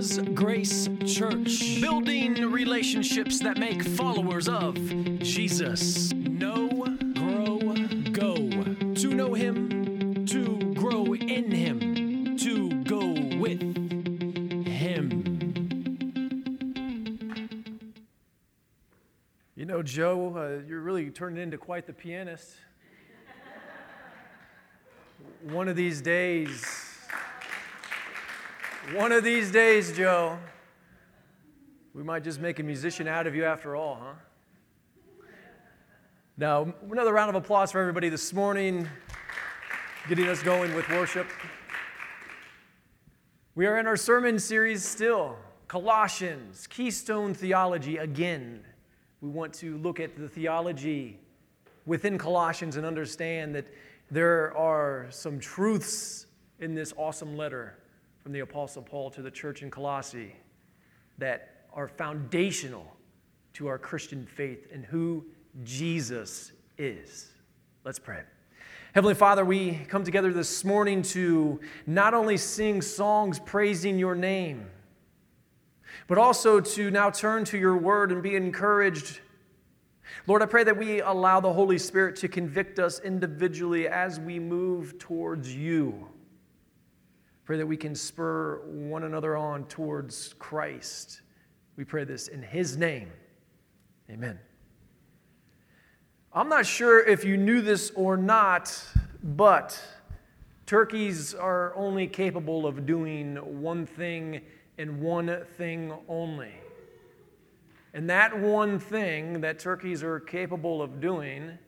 was Grace Church, building relationships that make followers of Jesus. Know, grow, go. To know Him, to grow in Him, to go with Him. You know, Joe, you're really turning into quite the pianist. One of these days, Joe, we might just make a musician out of you after all, huh? Now, another round of applause for everybody this morning, getting us going with worship. We are in our sermon series still, Colossians, Keystone Theology again. We want to look at the theology within Colossians and understand that there are some truths in this awesome letter from the Apostle Paul to the church in Colossae that are foundational to our Christian faith and who Jesus is. Let's pray. Heavenly Father, we come together this morning to not only sing songs praising your name, but also to now turn to your word and be encouraged. Lord, I pray that we allow the Holy Spirit to convict us individually as we move towards you. Pray that we can spur one another on towards Christ. We pray this in His name. Amen. I'm not sure if you knew this or not, but turkeys are only capable of doing one thing and one thing only. And that one thing that turkeys are capable of doing,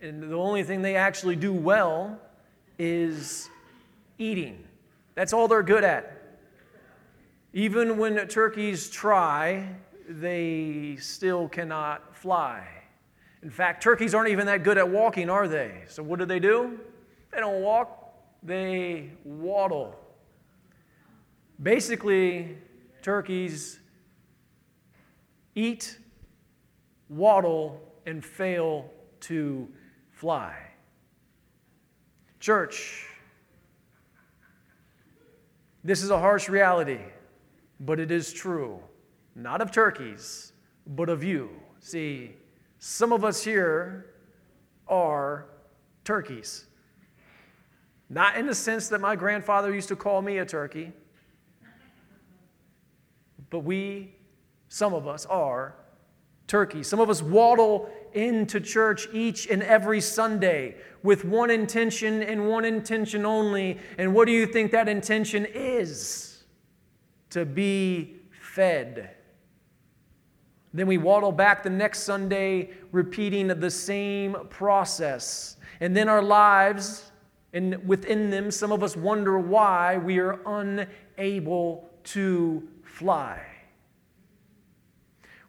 and the only thing they actually do well, is eating. That's all they're good at. Even when turkeys try, they still cannot fly. In fact, turkeys aren't even that good at walking, are they? So what do? They don't walk, they waddle. Basically, turkeys eat, waddle, and fail to fly. Church, this is a harsh reality, but it is true. Not of turkeys, but of you. See, some of us here are turkeys. Not in the sense that my grandfather used to call me a turkey, but some of us are turkeys. Some of us waddle into church each and every Sunday with one intention and one intention only. And what do you think that intention is? To be fed. Then we waddle back the next Sunday, repeating the same process. And then our lives, and within them, some of us wonder why we are unable to fly.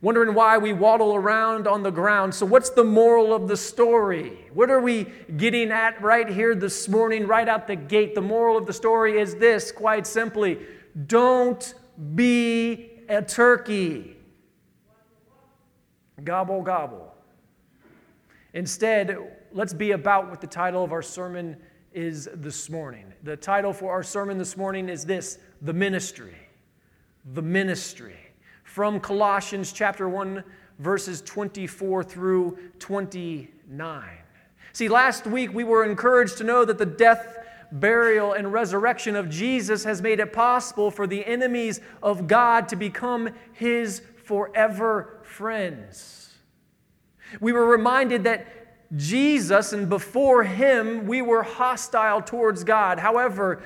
Wondering why we waddle around on the ground. So what's the moral of the story? What are we getting at right here this morning, right out the gate? The moral of the story is this, quite simply. Don't be a turkey. Gobble, gobble. Instead, let's be about what the title of our sermon is this morning. The title for our sermon this morning is this, The Ministry. The Ministry. From Colossians chapter 1, verses 24 through 29. See, last week we were encouraged to know that the death, burial, and resurrection of Jesus has made it possible for the enemies of God to become His forever friends. We were reminded that Jesus and before Him we were hostile towards God. However,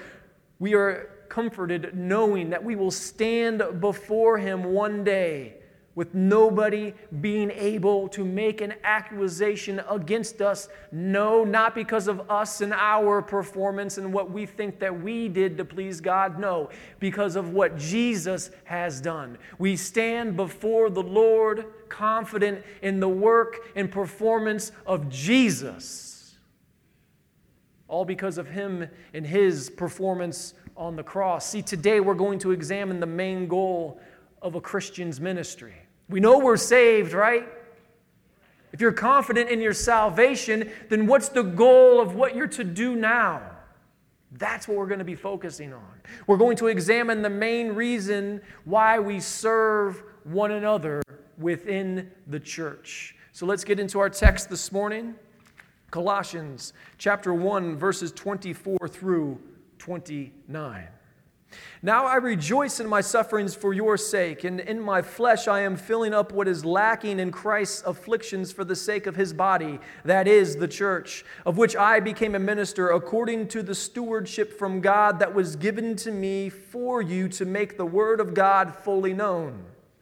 we are comforted knowing that we will stand before Him one day with nobody being able to make an accusation against us. No, not because of us and our performance and what we think that we did to please God. No, because of what Jesus has done. We stand before the Lord confident in the work and performance of Jesus. All because of Him and His performance on the cross. See, today we're going to examine the main goal of a Christian's ministry. We know we're saved, right? If you're confident in your salvation, then what's the goal of what you're to do now? That's what we're going to be focusing on. We're going to examine the main reason why we serve one another within the church. So let's get into our text this morning. Colossians chapter 1, verses 24 through 29. Now I rejoice in my sufferings for your sake, and in my flesh I am filling up what is lacking in Christ's afflictions for the sake of his body, that is, the church, of which I became a minister according to the stewardship from God that was given to me for you to make the word of God fully known.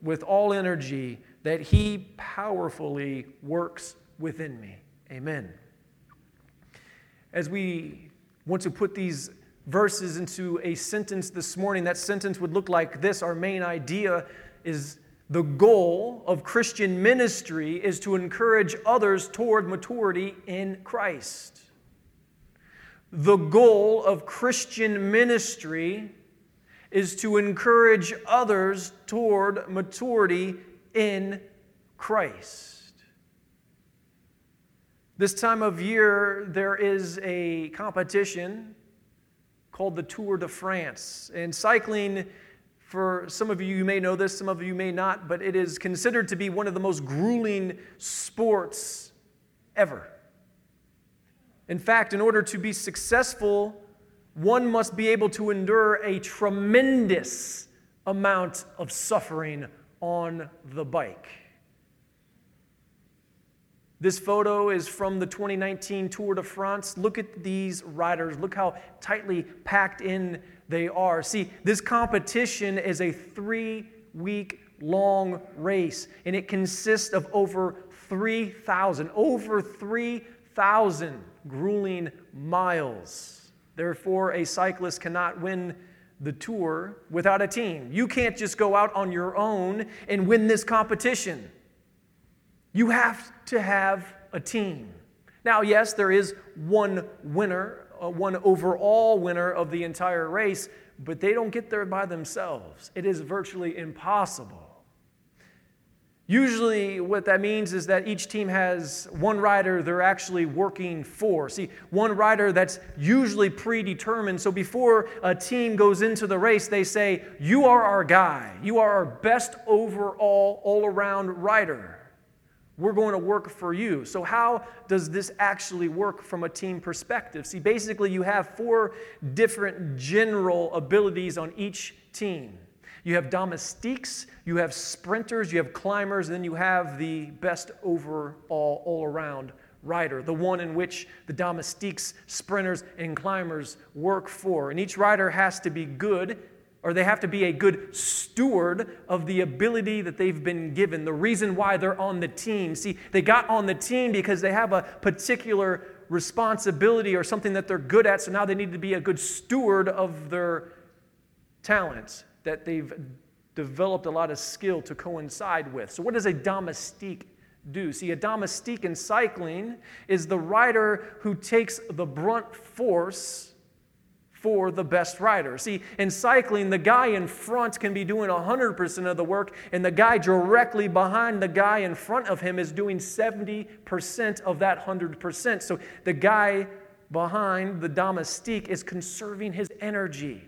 with all energy that he powerfully works within me. Amen. As we want to put these verses into a sentence this morning, that sentence would look like this. Our main idea is the goal of Christian ministry is to encourage others toward maturity in Christ. The goal of Christian ministry is to encourage others toward maturity in Christ. This time of year, there is a competition called the Tour de France. And cycling, for some of you may know this, some of you may not, but it is considered to be one of the most grueling sports ever. In fact, in order to be successful, one must be able to endure a tremendous amount of suffering on the bike. This photo is from the 2019 Tour de France. Look at these riders. Look how tightly packed in they are. See, this competition is a 3-week-long race, and it consists of over 3,000 grueling miles. Therefore, a cyclist cannot win the Tour without a team. You can't just go out on your own and win this competition. You have to have a team. Now, yes, there is one winner, one overall winner of the entire race, but they don't get there by themselves. It is virtually impossible. Usually what that means is that each team has one rider they're actually working for. See, one rider that's usually predetermined. So before a team goes into the race, they say, you are our guy. You are our best overall, all-around rider. We're going to work for you. So how does this actually work from a team perspective? See, basically you have 4 different general abilities on each team. You have domestiques, you have sprinters, you have climbers, and then you have the best overall, all-around rider, the one in which the domestiques, sprinters, and climbers work for. And each rider has to be good, or they have to be a good steward of the ability that they've been given, the reason why they're on the team. See, they got on the team because they have a particular responsibility or something that they're good at, so now they need to be a good steward of their talents that they've developed a lot of skill to coincide with. So what does a domestique do? See, a domestique in cycling is the rider who takes the brunt force for the best rider. See, in cycling, the guy in front can be doing 100% of the work, and the guy directly behind the guy in front of him is doing 70% of that 100%. So the guy behind the domestique is conserving his energy.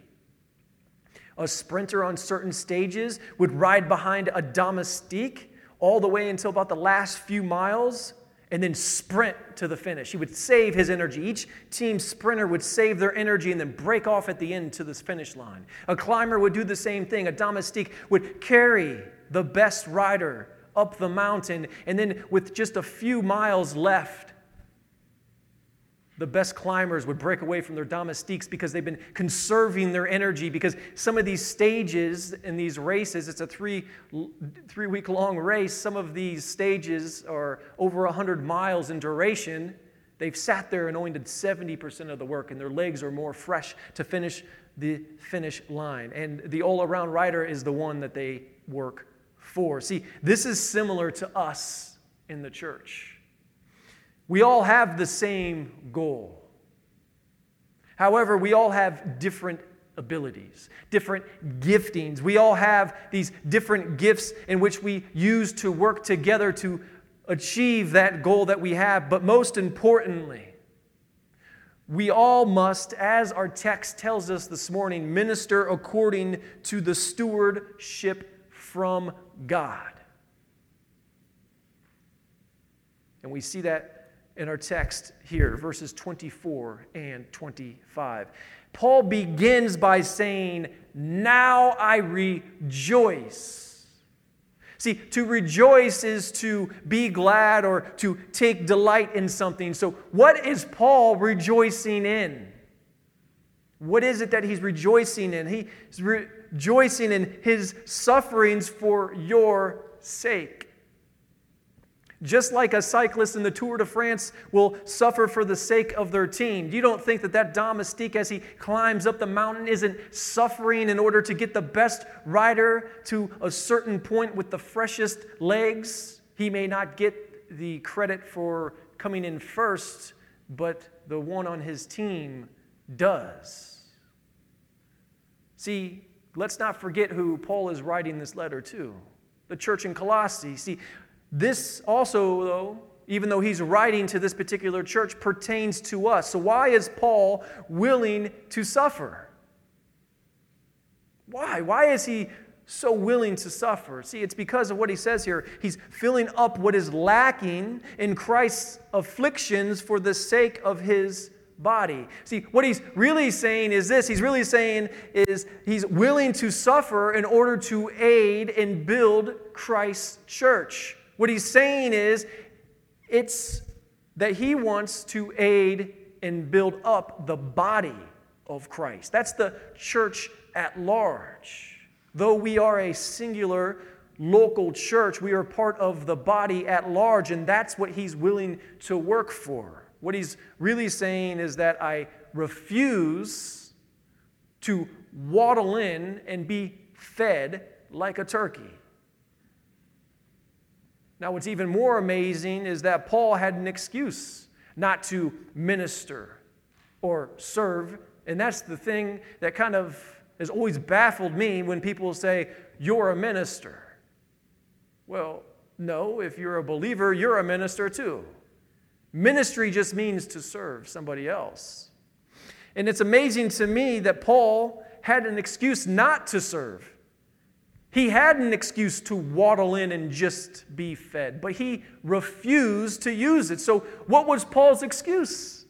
A sprinter on certain stages would ride behind a domestique all the way until about the last few miles and then sprint to the finish. He would save his energy. Each team sprinter would save their energy and then break off at the end to this finish line. A climber would do the same thing. A domestique would carry the best rider up the mountain, and then with just a few miles left, the best climbers would break away from their domestiques because they've been conserving their energy, because some of these stages in these races, it's a three-week-long race, some of these stages are over 100 miles in duration. They've sat there and anointed 70% of the work, and their legs are more fresh to finish the finish line. And the all-around rider is the one that they work for. See, this is similar to us in the church. We all have the same goal. However, we all have different abilities, different giftings. We all have these different gifts in which we use to work together to achieve that goal that we have. But most importantly, we all must, as our text tells us this morning, minister according to the stewardship from God. And we see that in our text here, verses 24 and 25. Paul begins by saying, "Now I rejoice." See, to rejoice is to be glad or to take delight in something. So what is Paul rejoicing in? What is it that he's rejoicing in? He's rejoicing in his sufferings for your sake. Just like a cyclist in the Tour de France will suffer for the sake of their team. You don't think that domestique, as he climbs up the mountain, isn't suffering in order to get the best rider to a certain point with the freshest legs? He may not get the credit for coming in first, but the one on his team does. See, let's not forget who Paul is writing this letter to. The church in Colossae. See, this also, though, even though he's writing to this particular church, pertains to us. So why is Paul willing to suffer? Why? Why is he so willing to suffer? See, it's because of what he says here. He's filling up what is lacking in Christ's afflictions for the sake of his body. See, what he's really saying is this. He's really saying is he's willing to suffer in order to aid and build Christ's church. What he's saying is, it's that he wants to aid and build up the body of Christ. That's the church at large. Though we are a singular local church, we are part of the body at large, and that's what he's willing to work for. What he's really saying is that I refuse to waddle in and be fed like a turkey. Now, what's even more amazing is that Paul had an excuse not to minister or serve. And that's the thing that kind of has always baffled me when people say, "You're a minister." Well, no, if you're a believer, you're a minister too. Ministry just means to serve somebody else. And it's amazing to me that Paul had an excuse not to serve. He had an excuse to waddle in and just be fed, but he refused to use it. So what was Paul's excuse?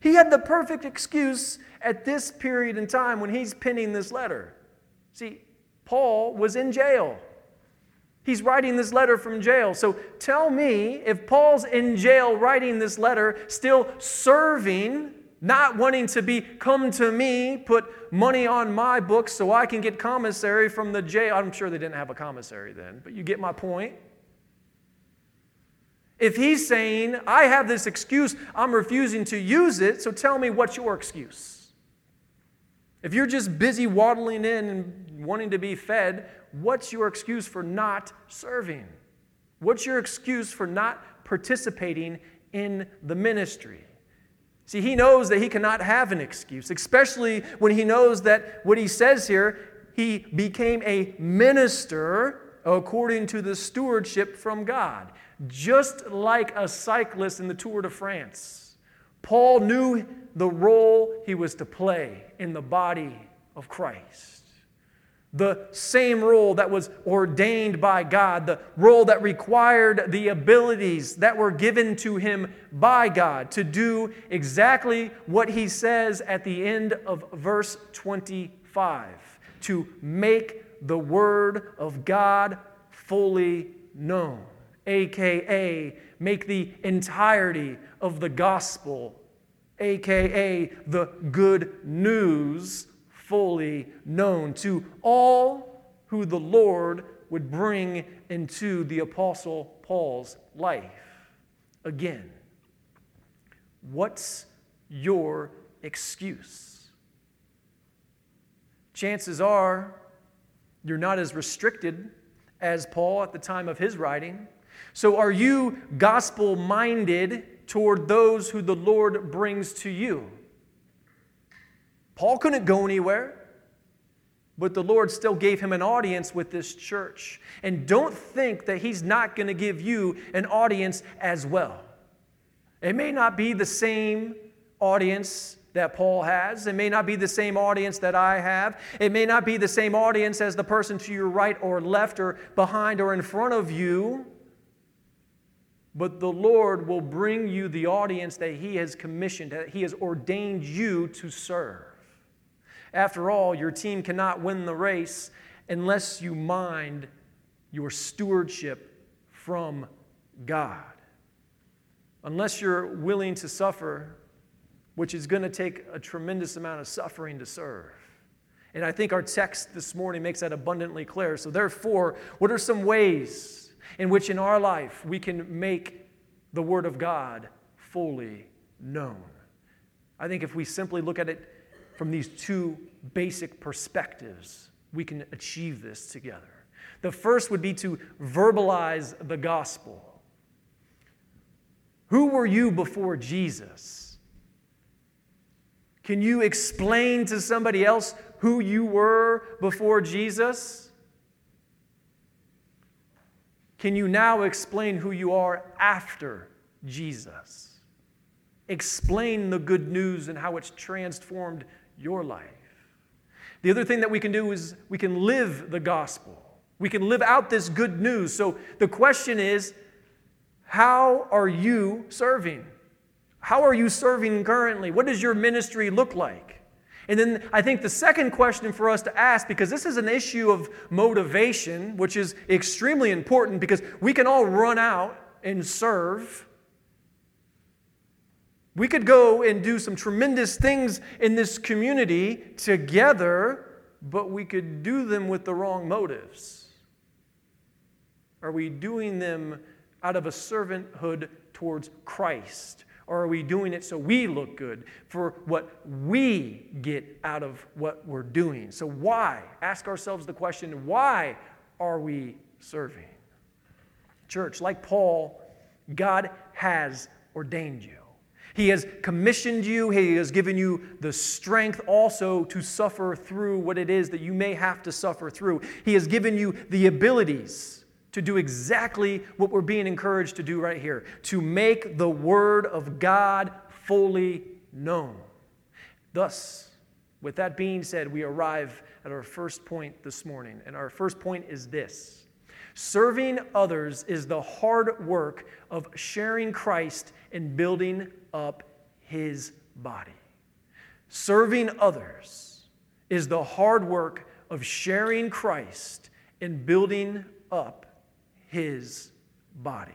He had the perfect excuse at this period in time when he's penning this letter. See, Paul was in jail. He's writing this letter from jail. So tell me, if Paul's in jail writing this letter, still serving, not wanting to be, "Come to me, put money on my books so I can get commissary from the jail." I'm sure they didn't have a commissary then, but you get my point. If he's saying, "I have this excuse, I'm refusing to use it," so tell me what's your excuse. If you're just busy waddling in and wanting to be fed, what's your excuse for not serving? What's your excuse for not participating in the ministry? See, he knows that he cannot have an excuse, especially when he knows that what he says here, he became a minister according to the stewardship from God. Just like a cyclist in the Tour de France, Paul knew the role he was to play in the body of Christ. The same role that was ordained by God, the role that required the abilities that were given to him by God to do exactly what he says at the end of verse 25, to make the word of God fully known, a.k.a. make the entirety of the gospel, a.k.a. the good news, fully known to all who the Lord would bring into the Apostle Paul's life. Again, What's your excuse? Chances are you're not as restricted as Paul at the time of his writing. So are you gospel-minded toward those who the Lord brings to you? Paul couldn't go anywhere, but the Lord still gave him an audience with this church. And don't think that he's not going to give you an audience as well. It may not be the same audience that Paul has. It may not be the same audience that I have. It may not be the same audience as the person to your right or left or behind or in front of you. But the Lord will bring you the audience that He has commissioned, that He has ordained you to serve. After all, your team cannot win the race unless you mind your stewardship from God. Unless you're willing to suffer, which is going to take a tremendous amount of suffering to serve. And I think our text this morning makes that abundantly clear. So therefore, what are some ways in which in our life we can make the Word of God fully known? I think if we simply look at it from these two basic perspectives, we can achieve this together. The first would be to verbalize the gospel. Who were you before Jesus? Can you explain to somebody else who you were before Jesus? Can you now explain who you are after Jesus? Explain the good news and how it's transformed your life. The other thing that we can do is we can live the gospel. We can live out this good news. So the question is, how are you serving? How are you serving currently? What does your ministry look like? And then I think the second question for us to ask, because this is an issue of motivation, which is extremely important because we can all run out and serve. We could go and do some tremendous things in this community together, but we could do them with the wrong motives. Are we doing them out of a servanthood towards Christ? Or are we doing it so we look good for what we get out of what we're doing? So why? Ask ourselves the question, why are we serving? Church, like Paul, God has ordained you. He has commissioned you. He has given you the strength also to suffer through what it is that you may have to suffer through. He has given you the abilities to do exactly what we're being encouraged to do right here, to make the Word of God fully known. Thus, with that being said, we arrive at our first point this morning, and our first point is this. Serving others is the hard work of sharing Christ and building up His body. Serving others is the hard work of sharing Christ and building up His body.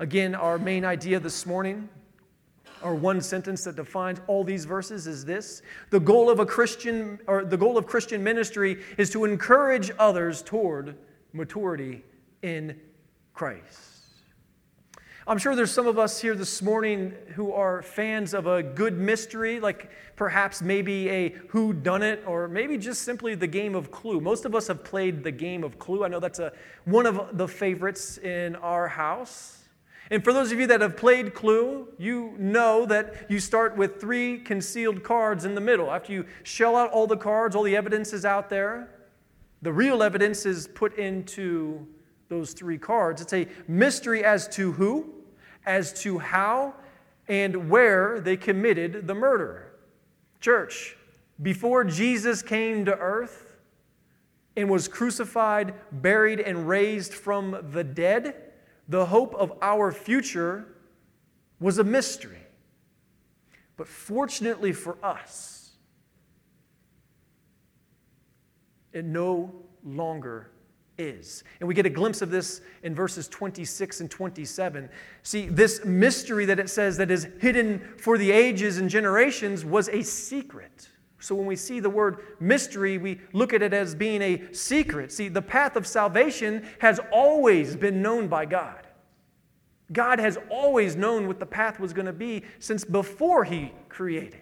Again, our main idea this morning, our one sentence that defines all these verses is this: the goal of Christian ministry is to encourage others toward maturity in Christ. I'm sure there's some of us here this morning who are fans of a good mystery, like perhaps maybe a whodunit, or maybe just simply the game of Clue. Most of us have played the game of Clue. I know that's one of the favorites in our house. And for those of you that have played Clue, you know that you start with 3 concealed cards in the middle. After you shell out all the cards, all the evidence is out there. The real evidence is put into those 3 cards. It's a mystery as to who, as to how, and where they committed the murder. Church, before Jesus came to earth and was crucified, buried, and raised from the dead, the hope of our future was a mystery. But fortunately for us, it no longer is. And we get a glimpse of this in verses 26 and 27. See, this mystery that it says that is hidden for the ages and generations was a secret. So when we see the word mystery, we look at it as being a secret. See, the path of salvation has always been known by God. God has always known what the path was going to be since before he created.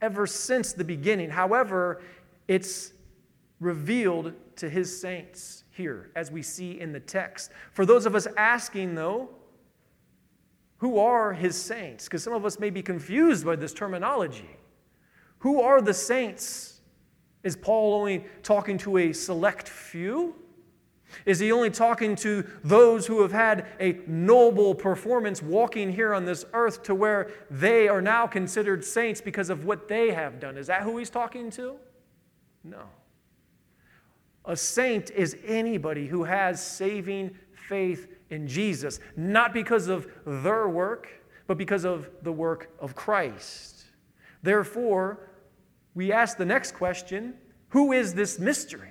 Ever since the beginning. However, it's revealed to his saints here, as we see in the text. For those of us asking, though, who are his saints? Because some of us may be confused by this terminology. Who are the saints? Is Paul only talking to a select few? Is he only talking to those who have had a noble performance walking here on this earth to where they are now considered saints because of what they have done? Is that who he's talking to? No. A saint is anybody who has saving faith in Jesus, not because of their work, but because of the work of Christ. Therefore, we ask the next question, who is this mystery?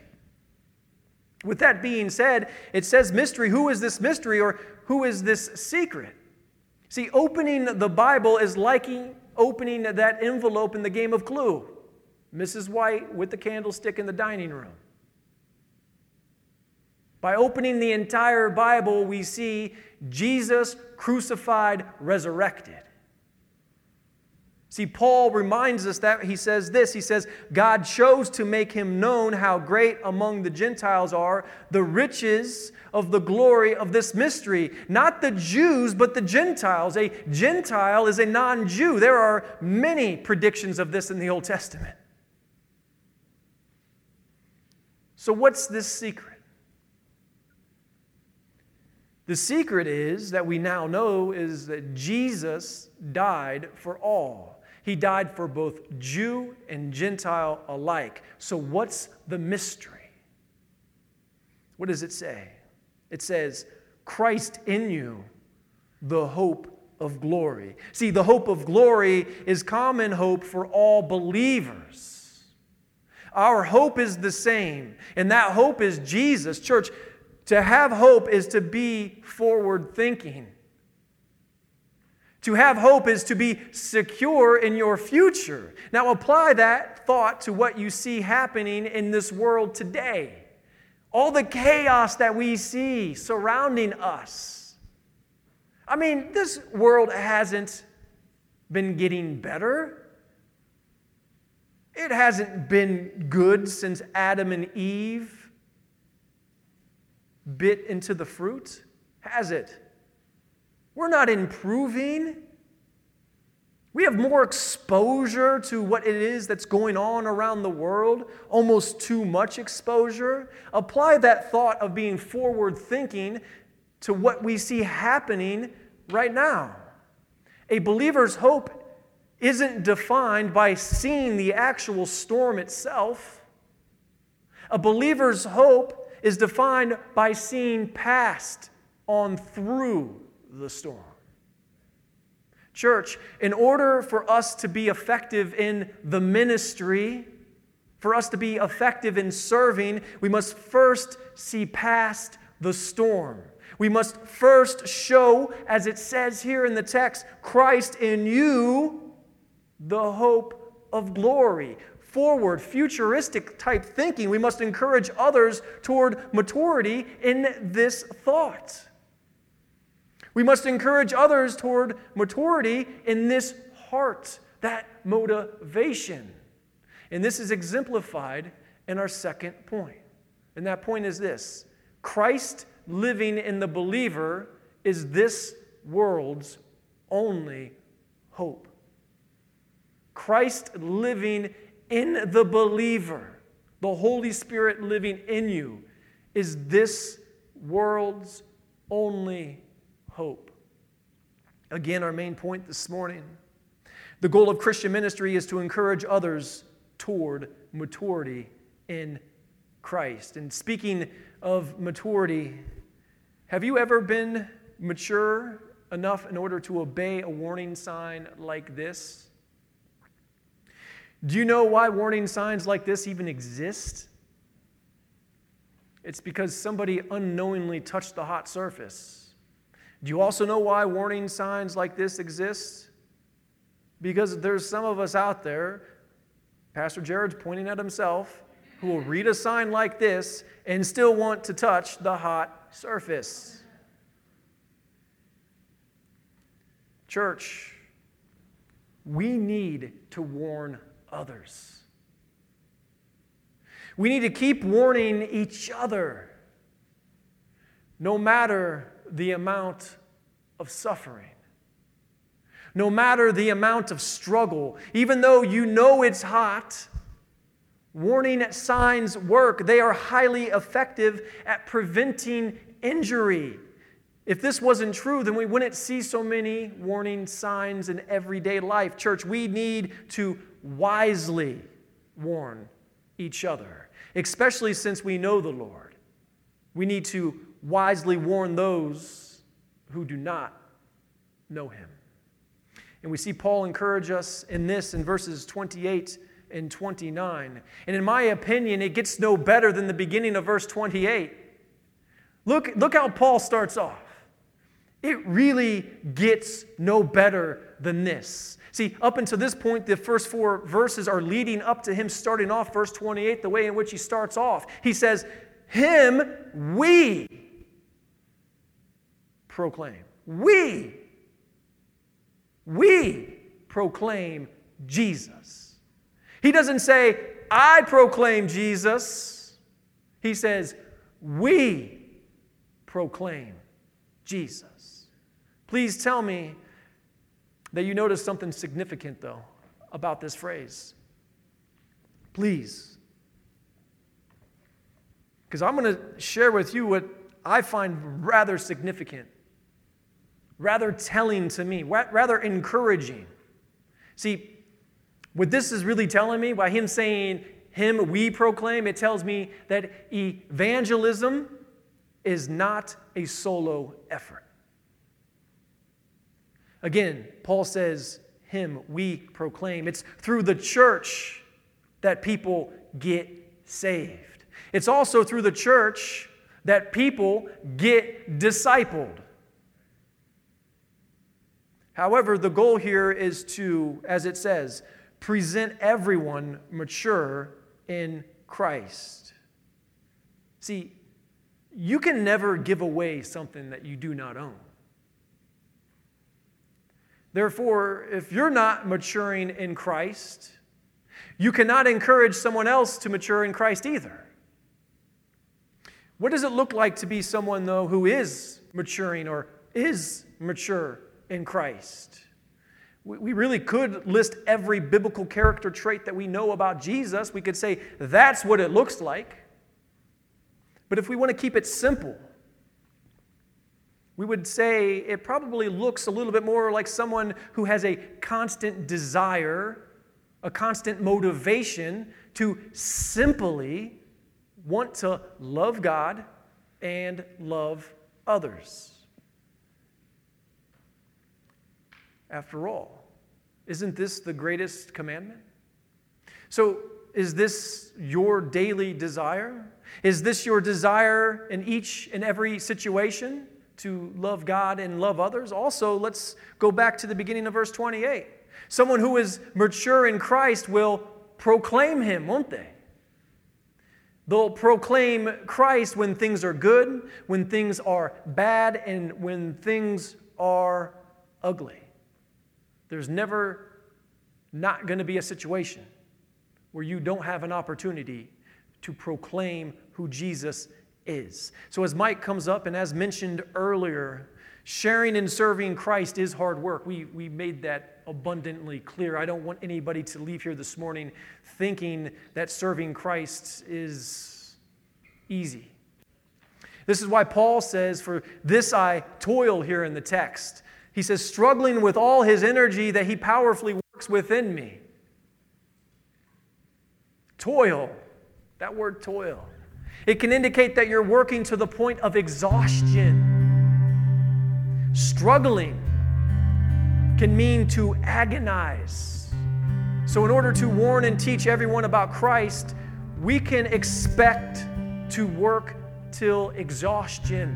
With that being said, it says mystery. Who is this mystery, or who is this secret? See, opening the Bible is like opening that envelope in the game of Clue. Mrs. White with the candlestick in the dining room. By opening the entire Bible, we see Jesus crucified, resurrected. See, Paul reminds us that he says this. He says, God chose to make him known how great among the Gentiles are the riches of the glory of this mystery. Not the Jews, but the Gentiles. A Gentile is a non-Jew. There are many predictions of this in the Old Testament. So what's this secret? The secret is that we now know is that Jesus died for all. He died for both Jew and Gentile alike. So what's the mystery? What does it say? It says, Christ in you, the hope of glory. See, the hope of glory is common hope for all believers. Our hope is the same, and that hope is Jesus. Church, to have hope is to be forward-thinking. To have hope is to be secure in your future. Now apply that thought to what you see happening in this world today. All the chaos that we see surrounding us. I mean, this world hasn't been getting better. It hasn't been good since Adam and Eve bit into the fruit, has it? We're not improving. We have more exposure to what it is that's going on around the world, almost too much exposure. Apply that thought of being forward-thinking to what we see happening right now. A believer's hope isn't defined by seeing the actual storm itself. A believer's hope is defined by seeing past on through the storm. Church, in order for us to be effective in the ministry, for us to be effective in serving, we must first see past the storm. We must first show, as it says here in the text, Christ in you, the hope of glory. Forward, futuristic type thinking. We must encourage others toward maturity in this thought. We must encourage others toward maturity in this heart, that motivation. And this is exemplified in our second point. And that point is this: Christ living in the believer is this world's only hope. Christ living in the believer, the Holy Spirit living in you, is this world's only hope. Again, our main point this morning. The goal of Christian ministry is to encourage others toward maturity in Christ. And speaking of maturity, have you ever been mature enough in order to obey a warning sign like this? Do you know why warning signs like this even exist? It's because somebody unknowingly touched the hot surface. Do you also know why warning signs like this exist? Because there's some of us out there, Pastor Jared's pointing at himself, who will read a sign like this and still want to touch the hot surface. Church, we need to warn others. We need to keep warning each other, no matter the amount of suffering, no matter the amount of struggle. Even though you know it's hot, warning signs work. They are highly effective at preventing injury. If this wasn't true, then we wouldn't see so many warning signs in everyday life. Church, we need to wisely warn each other, especially since we know the Lord. We need to wisely warn those who do not know Him. And we see Paul encourage us in this in verses 28 and 29. And in my opinion, it gets no better than the beginning of verse 28. Look how Paul starts off. It really gets no better than this. See, up until this point, the first four verses are leading up to him starting off verse 28, the way in which he starts off. He says, Him we proclaim. We proclaim Jesus. He doesn't say, I proclaim Jesus. He says, we proclaim Jesus. Please tell me that you noticed something significant, though, about this phrase. Please. Because I'm going to share with you what I find rather significant, rather telling to me, rather encouraging. See, what this is really telling me, by him saying, Him we proclaim, it tells me that evangelism is not a solo effort. Again, Paul says, Him we proclaim. It's through the church that people get saved. It's also through the church that people get discipled. However, the goal here is to, as it says, present everyone mature in Christ. See, you can never give away something that you do not own. Therefore, if you're not maturing in Christ, you cannot encourage someone else to mature in Christ either. What does it look like to be someone, though, who is maturing or is mature in Christ? We really could list every biblical character trait that we know about Jesus. We could say that's what it looks like. But if we want to keep it simple, we would say it probably looks a little bit more like someone who has a constant desire, a constant motivation to simply want to love God and love others. After all, isn't this the greatest commandment? So, is this your daily desire? Is this your desire in each and every situation? To love God and love others. Also, let's go back to the beginning of verse 28. Someone who is mature in Christ will proclaim Him, won't they? They'll proclaim Christ when things are good, when things are bad, and when things are ugly. There's never not going to be a situation where you don't have an opportunity to proclaim who Jesus is. So as Mike comes up, and as mentioned earlier, sharing and serving Christ is hard work. We made that abundantly clear. I don't want anybody to leave here this morning thinking that serving Christ is easy. This is why Paul says, for this I toil here in the text. He says, struggling with all his energy that he powerfully works within me. Toil. That word toil. It can indicate that you're working to the point of exhaustion. Struggling can mean to agonize. So in order to warn and teach everyone about Christ, we can expect to work till exhaustion.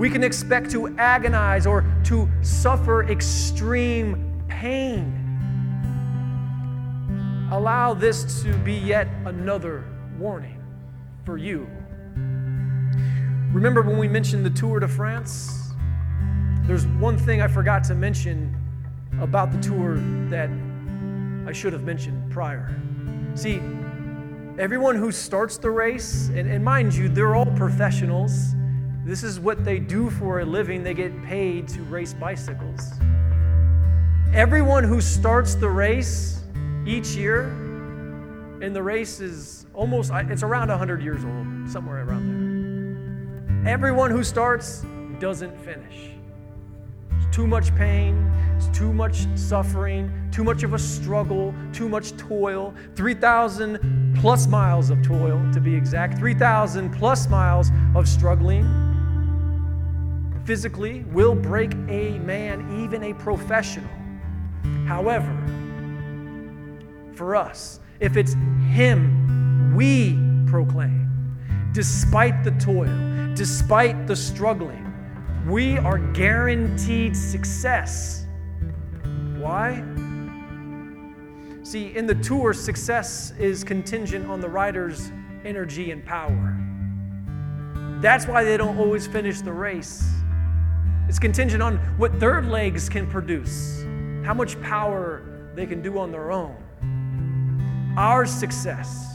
We can expect to agonize or to suffer extreme pain. Allow this to be yet another warning for you. Remember when we mentioned the Tour de France? There's one thing I forgot to mention about the tour that I should have mentioned prior. See, everyone who starts the race, and mind you, they're all professionals. This is what they do for a living. They get paid to race bicycles. Everyone who starts the race each year, and the race is almost, it's around 100 years old, somewhere around there. Everyone who starts doesn't finish. It's too much pain, it's too much suffering, too much of a struggle, too much toil, 3,000 plus miles of toil to be exact, 3,000 plus miles of struggling. Physically will break a man, even a professional. However, for us, if it's Him we proclaim, despite the toil, despite the struggling, we are guaranteed success. Why? See, in the tour, success is contingent on the rider's energy and power. That's why they don't always finish the race. It's contingent on what their legs can produce, how much power they can do on their own. Our success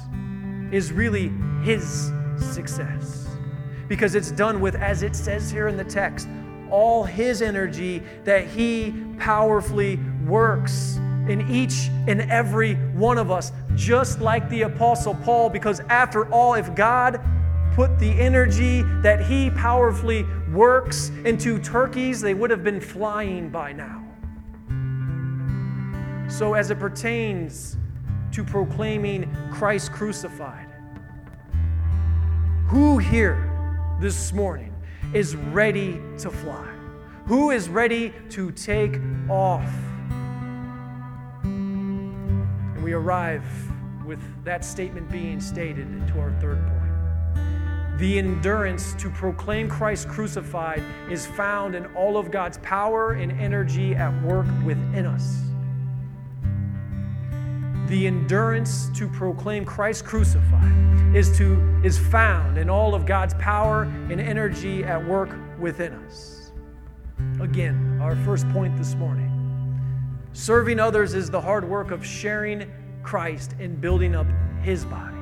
is really His success because it's done with, as it says here in the text, all His energy that He powerfully works in each and every one of us, just like the Apostle Paul, because after all, if God put the energy that He powerfully works into turkeys, they would have been flying by now. So as it pertains to proclaiming Christ crucified, who here this morning is ready to fly? Who is ready to take off? And we arrive with that statement being stated into our third point. The endurance to proclaim Christ crucified is found in all of God's power and energy at work within us. The endurance to proclaim Christ crucified is found in all of God's power and energy at work within us. Again, our first point this morning. Serving others is the hard work of sharing Christ and building up His body.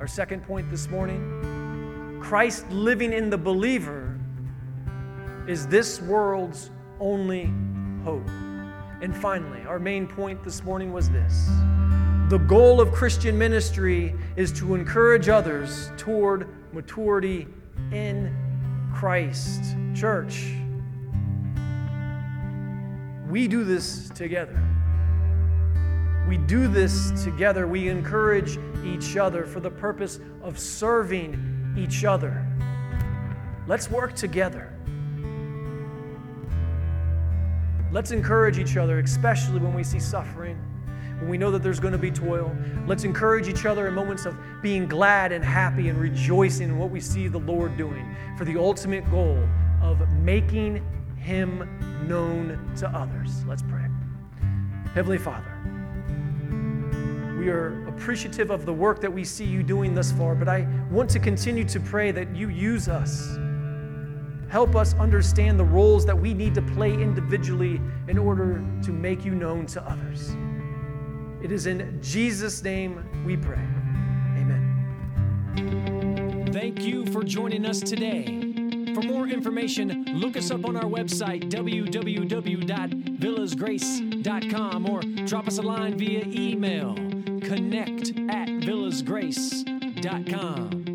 Our second point this morning, Christ living in the believer is this world's only hope. And finally, our main point this morning was this. The goal of Christian ministry is to encourage others toward maturity in Christ. Church, we do this together. We do this together. We encourage each other for the purpose of serving each other. Let's work together. Let's encourage each other, especially when we see suffering, when we know that there's going to be toil. Let's encourage each other in moments of being glad and happy and rejoicing in what we see the Lord doing for the ultimate goal of making Him known to others. Let's pray. Heavenly Father, we are appreciative of the work that we see You doing thus far, but I want to continue to pray that You use us. Help us understand the roles that we need to play individually in order to make You known to others. It is in Jesus' name we pray. Amen. Thank you for joining us today. For more information, look us up on our website, www.villasgrace.com, or drop us a line via email, connect@villasgrace.com.